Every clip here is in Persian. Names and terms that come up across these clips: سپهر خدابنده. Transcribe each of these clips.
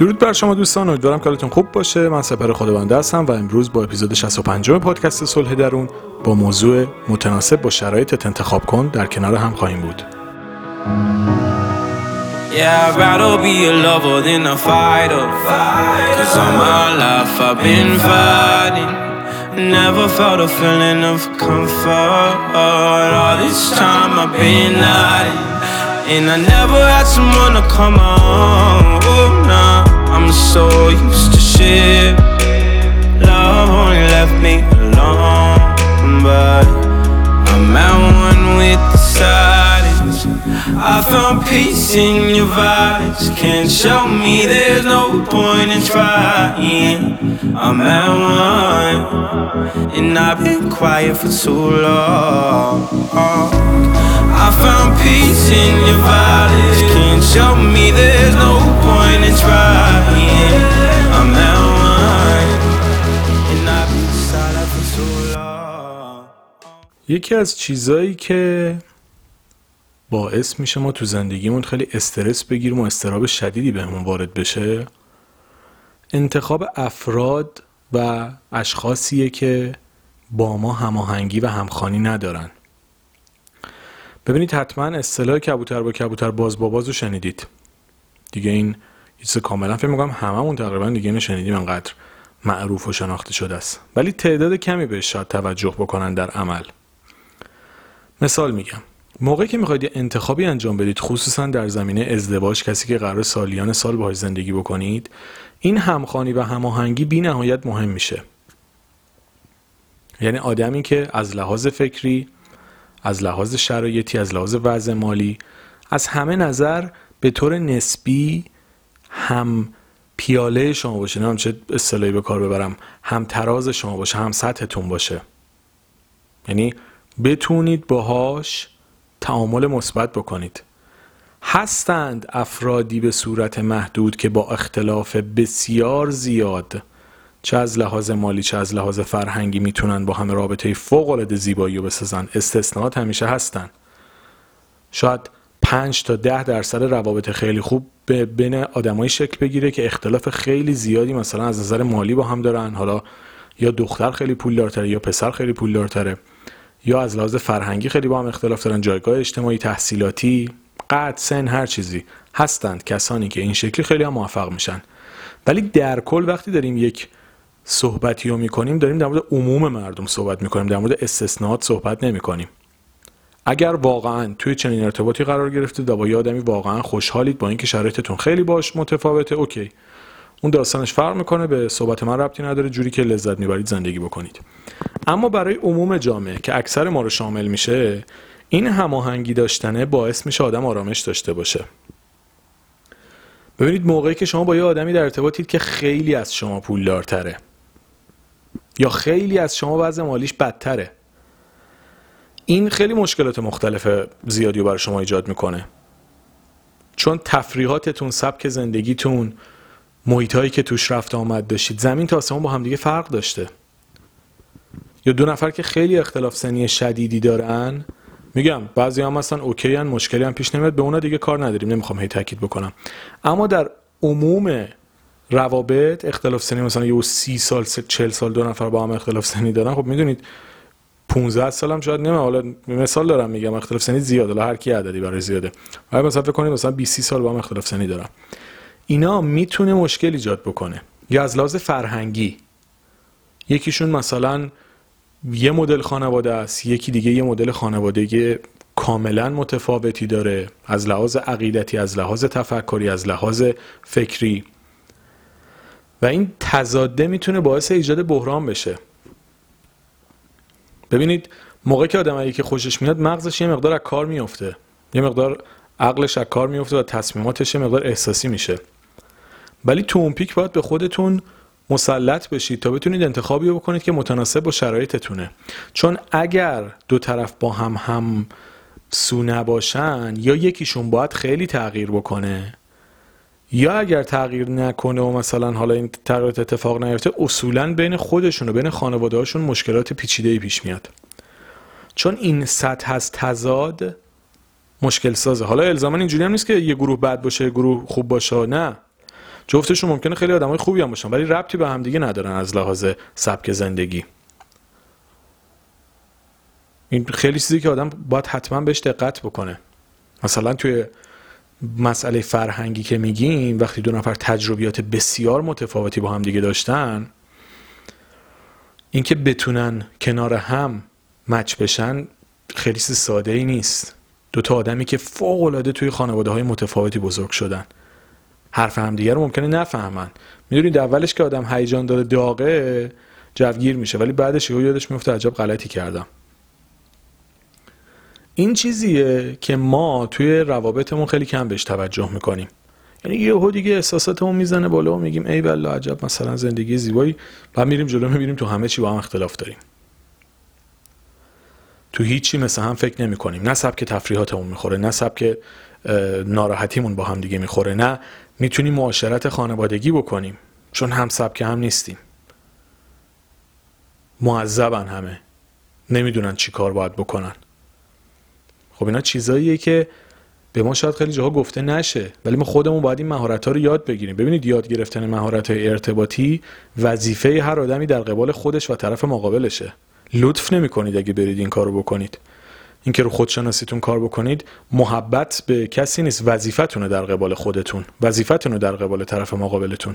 درود بر شما دوستان، امیدوارم حالتون خوب باشه. من سپهر خدابنده هستم و امروز با اپیزود 65 پادکست صلح درون با موضوع متناسب با شرایطت انتخاب کن در کنار هم خواهیم بود. Yeah, I'd rather be a lover than a fighter. 'Cause all my life I've been fighting. Never felt a feeling of comfort. All this time I've been hiding. And I never had someone to come on. Oh, nah, I'm so used to shit. Love only left me alone. But I'm at one with the silence. I found peace in your violence. Can't show me there's no point in trying. I'm at one, and I've been quiet for too long. I found peace in your violence. Can't show me there's no point in trying. I'm at one, and I've been silent for too long. یکی از چیزایی که باعث میشه ما تو زندگیمون خیلی استرس بگیریم و اضطراب شدیدی بهمون وارد بشه، انتخاب افراد و اشخاصیه که با ما هماهنگی و همخوانی ندارن. ببینید، حتما اصطلاح کبوتر با کبوتر باز با بازو شنیدید دیگه. این چیزا کاملا فکر می‌کنم هممون تقریبا دیگه اینو شنیدیم، انقدر معروف و شناخته شده است، ولی تعداد کمی بهش شاید توجه بکنن در عمل. مثال میگم، موقعی که میخواید انتخابی انجام بدید، خصوصا در زمینه ازدواج، کسی که قرار سالیان سال باهاش زندگی بکنید، این همخوانی و هماهنگی بی نهایت مهم میشه. یعنی آدمی که از لحاظ فکری، از لحاظ شرایطی، از لحاظ وضع مالی، از همه نظر به طور نسبی هم پیاله شما باشه، نمی‌دونم چه اصطلاحی به کار ببرم، هم تراز شما باشه، هم سطحتون باشه. یعنی بتونید باهاش تعامل مثبت بکنید. هستند افرادی به صورت محدود که با اختلاف بسیار زیاد، چه از لحاظ مالی چه از لحاظ فرهنگی، میتونن با هم رابطه فوق‌العاده زیبایی رو بسازن. استثناءات همیشه هستن. شاید 5 تا 10% روابط خیلی خوب بین آدمای شکل بگیره که اختلاف خیلی زیادی مثلا از نظر مالی با هم دارن، حالا یا دختر خیلی پولدارتره یا پسر خیلی پولدارتره، یا از لحاظ فرهنگی خیلی با هم اختلاف دارن، جایگاه اجتماعی، تحصیلاتی، قد، سن، هر چیزی. هستند کسانی که این شکلی خیلی هم موفق میشن. ولی در کل وقتی داریم یک صحبتی رو میکنیم، داریم در مورد عموم مردم صحبت میکنیم، در مورد استثناءات صحبت نمیکنیم. اگر واقعا توی چنین ارتباطی قرار گرفتید و با یه آدمی واقعا خوشحالید، با اینکه شرایطتون خیلی باش متفاوته، اوکی، اون داستانش فرق میکنه، به صحبت من ربطی نداره، جوری که لذت میبرید زندگی بکنید. اما برای عموم جامعه که اکثر ما رو شامل میشه، این هماهنگی داشتنه باعث میشه آدم آرامش داشته باشه. ببینید، موقعی که شما با یه آدمی در ارتباطید که خیلی از شما پولدارتره یا خیلی از شما وضع مالیش بدتره، این خیلی مشکلات مختلف زیادی رو برای شما ایجاد میکنه، چون تفریحاتتون، سبک زندگیتون، محیطایی که توش رفت آمد داشتید، زمین تا آسمون با هم دیگه فرق داشته. یا دو نفر که خیلی اختلاف سنی شدیدی دارن، میگم بعضی هم مثلا اوکی ان، مشکلی هم پیش نمیاد، به اونا دیگه کار نداریم، نمیخوام هی تاکید بکنم. اما در عموم روابط اختلاف سنی، مثلا یه 30 سال 40 سال دو نفر با هم اختلاف سنی دارن، خب میدونید 15 سالم شاید نمیه، حالا مثال دارم میگم، اختلاف سنی زیاد، حالا هر کی عددی برای زیاده، ولی مثلا فکر کنید مثلا 20 سال با هم اختلاف سنی دارن، اینا میتونه مشکل ایجاد بکنه. یا از لحاظ فرهنگی، یکیشون مثلا یه مدل خانواده است، یکی دیگه یه مدل خانواده کاملا متفاوتی داره، از لحاظ عقیدتی، از لحاظ تفکری، از لحاظ فکری، و این تضاد میتونه باعث ایجاد بحران بشه. ببینید، موقعی که آدمایی که خوشش میاد، مغزش یه مقدار از کار میفته، یه مقدار عقلش از کار میفته و تصمیماتش یه مقدار احساسی میشه. ولی تو اون پیک باید به خودتون مسلط بشید تا بتونید انتخابی بکنید که متناسب با شرایطتونه. چون اگر دو طرف با هم سو نباشن، یا یکیشون باید خیلی تغییر بکنه، یا اگر تغییر نکنه و مثلا حالا این تغییرات اتفاق نیفته، اصولا بین خودشون و بین خانواده‌هاشون مشکلات پیچیده‌ای پیش میاد. چون این سطح از تضاد مشکل سازه. حالا الزاما اینجوری هم نیست که یه گروه بد باشه یه گروه خوب باشه، نه. جفتشون ممکنه خیلی آدمای خوبی هم باشن ولی ربطی به هم دیگه ندارن از لحاظ سبک زندگی. این خیلی چیزی که آدم باید حتما بهش دقت بکنه. مثلا توی مسئله فرهنگی که میگیم، وقتی دو نفر تجربیات بسیار متفاوتی با هم دیگه داشتن، اینکه بتونن کنار هم مچ بشن خیلی چیز ساده ای نیست. دو تا آدمی که فوق العاده توی خانواده‌های متفاوتی بزرگ شدن، حرف همدیگه رو ممکنه نفهمن. میدونید اولش که آدم هیجان داره داغه جوگیر میشه، ولی بعدش یادش میفته عجب غلطی کردم. این چیزیه که ما توی روابطمون خیلی کم بهش توجه میکنیم. یعنی یهو دیگه احساساتمون میزنه بالا و میگیم ای والله عجب مثلا زندگی زیبایی، بعد میریم جلو میبینیم تو همه چی با هم اختلاف داریم. تو هیچی مثل هم فکر نمیکنیم. نه سبک تفریحاتمون میخوره، نه سبک ناراحتیمون با هم دیگه میخوره، نه میتونیم معاشرت خانوادگی بکنیم چون هم سبک هم نیستیم. معذبن، همه نمیدونن چی کار باید بکنن. خب اینا چیزاییه که به ما شاید خیلی جاها گفته نشه، ولی ما خودمون باید این مهارت‌ها رو یاد بگیریم. ببینید یاد گرفتن مهارت‌های ارتباطی وظیفه هر آدمی در قبال خودش و طرف مقابلشه. لطف نمی‌کنید اگه برید این کارو بکنید. اینکه رو خودشناسیتون کار بکنید محبت به کسی نیست، وظیفتونه در قبال خودتون، وظیفتونه در قبال طرف مقابلتون.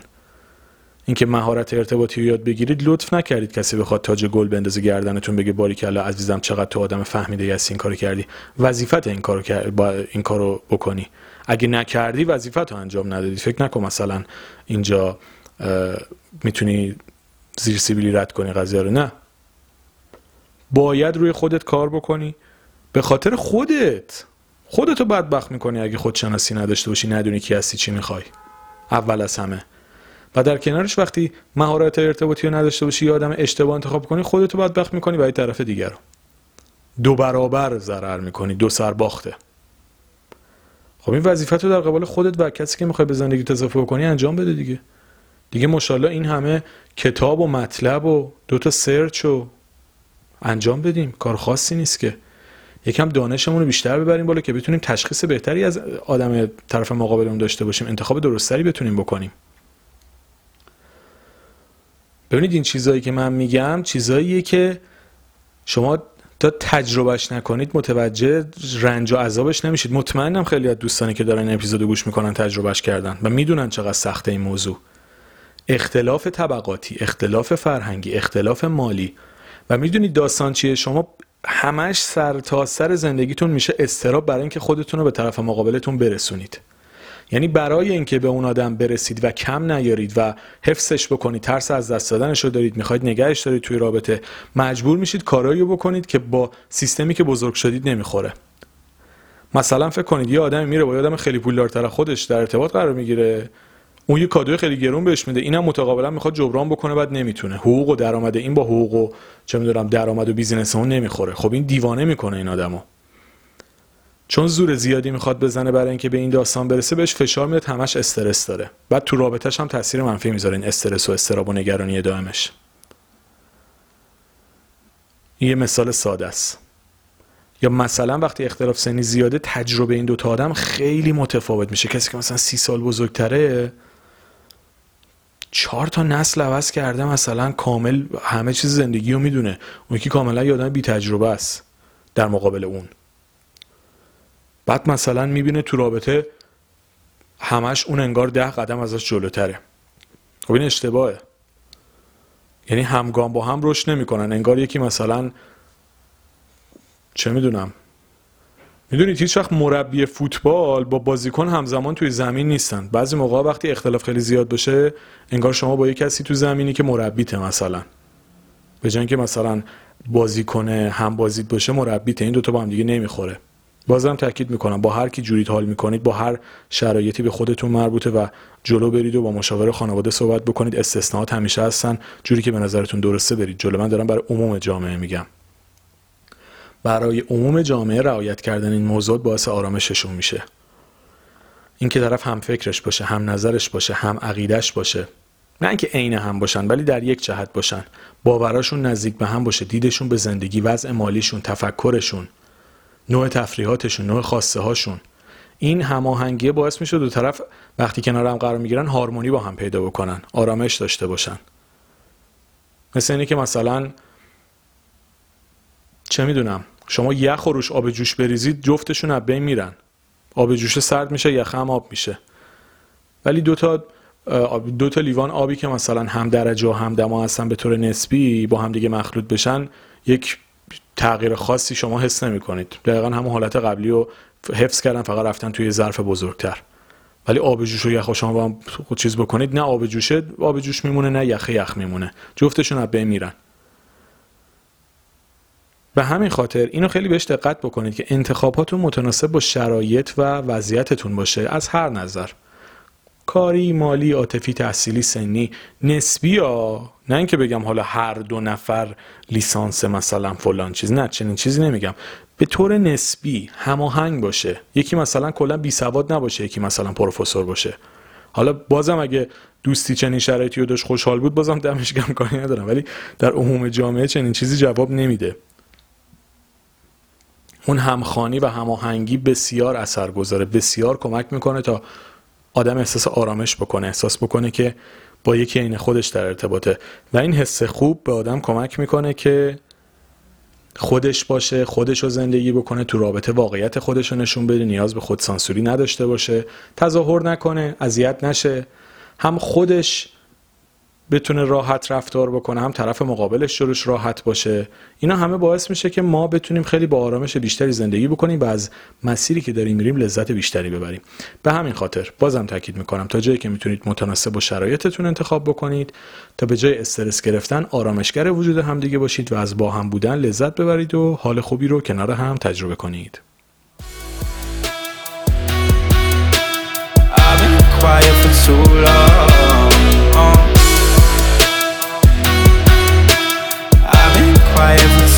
اینکه مهارت ارتباطی رو یاد بگیرید لطف نکردید کسی بخواد تاج گل بندازه گردنتون بگه باریکلا عزیزم چقدر تو آدم فهمیده‌ای هستی این کارو کردی. وظیفت این کارو بکنی. اگه نکردی وظیفت رو انجام ندادی. فکر نکن مثلا اینجا میتونی زیر سیبیلی رد کنی قضیه رو. نه، باید روی خودت کار بکنی به خاطر خودت. خودتو بدبخت میکنی اگه خودشناسی نداشته باشی، ندونی کی هستی چی میخوای اول از همه. و در کنارش وقتی مهارت ارتباطی رو نداشته باشی، آدم اشتباه انتخاب کنی، خودتو بدبخت میکنی و این طرف دیگر رو. دو برابر ضرر میکنی، دو سر باخته. خب این وظیفه تو در قبال خودت و کسی که میخوای به زندگیت اضافه بکنی انجام بده دیگه. دیگه ماشاءالله این همه کتاب و مطلب و دو تا سرچ و انجام بدیم، کار خاصی نیست که. یکم دانشمون رو بیشتر ببریم بالا که بتونیم تشخیص بهتری از آدم طرف مقابلمون داشته باشیم، انتخاب درستری بتونیم بکنیم. ببینید این چیزایی که من میگم چیزاییه که شما تا تجربهش نکنید متوجه رنج و عذابش نمیشید. مطمئنم خیلی از دوستانی که دارن این اپیزودو گوش میکنن تجربهش کردن و میدونن چقدر سخته این موضوع. اختلاف طبقاتی، اختلاف فرهنگی، اختلاف مالی. و میدونید داستان چیه؟ شما همش سر تا سر زندگیتون میشه استراب برای اینکه خودتون رو به طرف مقابلتون برسونید. یعنی برای اینکه به اون آدم برسید و کم نیارید و حفظش بکنید، ترس از دست دادنشو دارید، میخواید نگهش دارید توی رابطه، مجبور میشید کارایی بکنید که با سیستمی که بزرگ شدید نمیخوره. مثلا فکر کنید یه آدمی میره با یه آدم خیلی پولدارتر خودش در ارتباط قرار میگیره، اون یه کادوی خیلی گرون بهش میده، اینم متقابلا میخواد جبران بکنه، بعد نمیتونه. حقوق و درآمد این با حقوق و چه میدونم درآمد و بیزینس اون نمیخوره. خب این دیوانه میکنه این آدمو. چون زور زیادی میخواد بزنه برای اینکه به این داستان برسه، بهش فشار میاد، همش استرس داره. بعد تو رابطه‌ش هم تاثیر منفی میذاره این استرس و اضطراب و نگرانی دائمش. یه مثال ساده است. یا مثلا وقتی اختلاف سنی زیاده، تجربه این دو تا آدم خیلی متفاوت میشه. کسی که مثلا 30 سال بزرگتره 4 تا نسل عوض کرده، مثلا کامل همه چیز زندگی رو میدونه. اون یکی کاملا یه آدم بی تجربه است در مقابل اون. بعد مثلا میبینه تو رابطه همش اون انگار 10 قدم ازش جلوتره. خب این اشتباهه. یعنی همگام با هم رشد نمیکنن. انگار یکی مثلا چه میدونم، میدونید هیچ وقت مربی فوتبال با بازیکن همزمان توی زمین نیستن. بعضی موقع وقتی اختلاف خیلی زیاد باشه، انگار شما با یک کسی تو زمینی که مربیته، مثلا به جای اینکه مثلا بازیکن هم بازیت باشه مربیته. این دوتا با هم دیگه نمیخوره. بازم تاکید میکنم با هر کی جوریت حال میکنید، با هر شرایطی به خودتون مربوطه و جلو برید و با مشاور خانواده صحبت بکنید. استثناءات همیشه هستن، جوری که به نظرتون درسته برید جلو. من دارم برای عموم جامعه میگم. برای عموم جامعه رعایت کردن این موضوع باعث آرامششون میشه. اینکه طرف هم فکرش باشه، هم نظرش باشه، هم عقیدهش باشه. نه اینکه عین هم باشن، ولی در یک جهت باشن. باوراشون نزدیک به هم باشه، دیدشون به زندگی، وضع مالیشون، تفکرشون، نوع تفریحاتشون، نوع خاصه هاشون. این هماهنگی باعث میشه دو طرف وقتی کنار هم قرار میگیرن هارمونی با هم پیدا بکنن، آرامش داشته باشن. مثل اینه که مثلا چه میدونم شما یخ و روش آب جوش بریزید جفتشون از بین میرن، آب جوش سرد میشه، یخ هم آب میشه. ولی دو تا لیوان آبی که مثلا هم درجه و هم دما هستن به طور نسبی با هم دیگه مخلوط بشن یک تغییر خاصی شما حس نمی‌کنید. دقیقاً همون حالت قبلی رو حفظ کردن، فقط رفتن توی ظرف بزرگتر. ولی آب جوش و یخ شما با هم چیز بکنید، نه آب جوشه آب جوش میمونه نه یخ یخ میمونه، جفتشون از بین میرن. به همین خاطر اینو خیلی بهش دقت بکنید که انتخاباتون متناسب با شرایط و وضعیتتون باشه، از هر نظر، کاری، مالی، عاطفی، تحصیلی، سنی، نسبی ها. نه اینکه بگم حالا هر دو نفر لیسانس مثلا فلان چیز، نه چنین چیزی نمیگم، به طور نسبی هماهنگ باشه، یکی مثلا کلا بی سواد نباشه، یکی مثلا پروفسور باشه. حالا بازم اگه دوستی چنین شرایطی رو داشت خوشحال بود بازم دمش گرم، کاری ندارم، ولی در عموم جامعه چنین چیزی جواب نمیده. اون همخوانی و هماهنگی بسیار اثرگذاره، بسیار کمک میکنه تا آدم احساس آرامش بکنه، احساس بکنه که با یکی عین خودش در ارتباطه و این حس خوب به آدم کمک میکنه که خودش باشه، خودش رو زندگی بکنه، تو رابطه واقعیت خودش رو نشون بده، نیاز به خودسانسوری نداشته باشه، تظاهر نکنه، اذیت نشه، هم خودش بتونه راحت رفتار بکنه، هم طرف مقابلش جلوش راحت باشه. اینا همه باعث میشه که ما بتونیم خیلی با آرامش بیشتری زندگی بکنیم و از مسیری که داریم میریم لذت بیشتری ببریم. به همین خاطر بازم تاکید میکنم تا جایی که میتونید متناسب با شرایطتون انتخاب بکنید تا به جای استرس گرفتن آرامشگر وجود همدیگه باشید و از با هم بودن لذت ببرید و حال خوبی رو کنار هم تجربه کنید.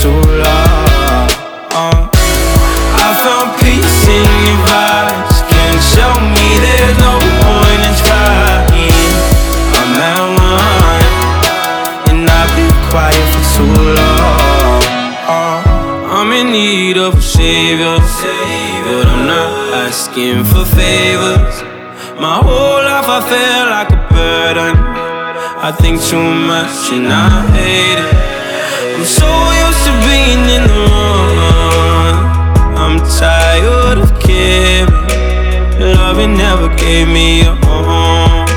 So long, I found peace in your eyes. Can't show me there's no point in trying. I'm at one, and I've been quiet for too long. I'm in need of a savior, but I'm not asking for favors. My whole life I felt like a burden. I think too much and I hate it. I'm so used to being in the wrong. I'm tired of caring. Loving never gave me a home.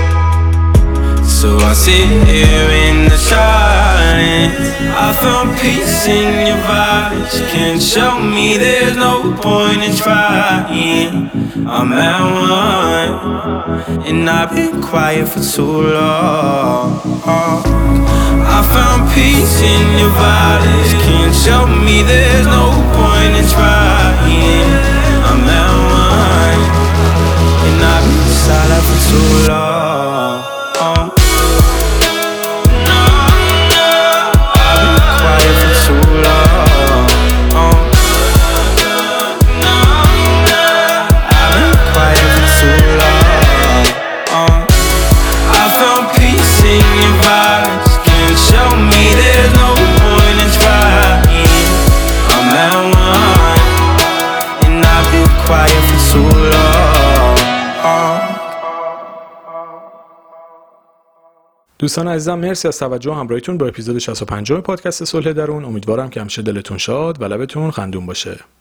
So I sit here in the silence. I found peace in your vibes. Can't show me there's no point in trying. I'm at one, and I've been quiet for too long. I found peace in your violence. Can't show me there's no point in trying. I'm at one, and I've been silent for too long. No, no, I've been quiet for too long. No, no, I've been quiet for too long. I found peace in your violence. Show me there's no point in trying. I'm at one, and I've been quiet for so long. دوستان عزیزم مرسی از توجه و همراهیتون با اپیزود 65 پادکست صلح درون. امیدوارم که همیشه دلتون شاد و لبتون خندون باشه.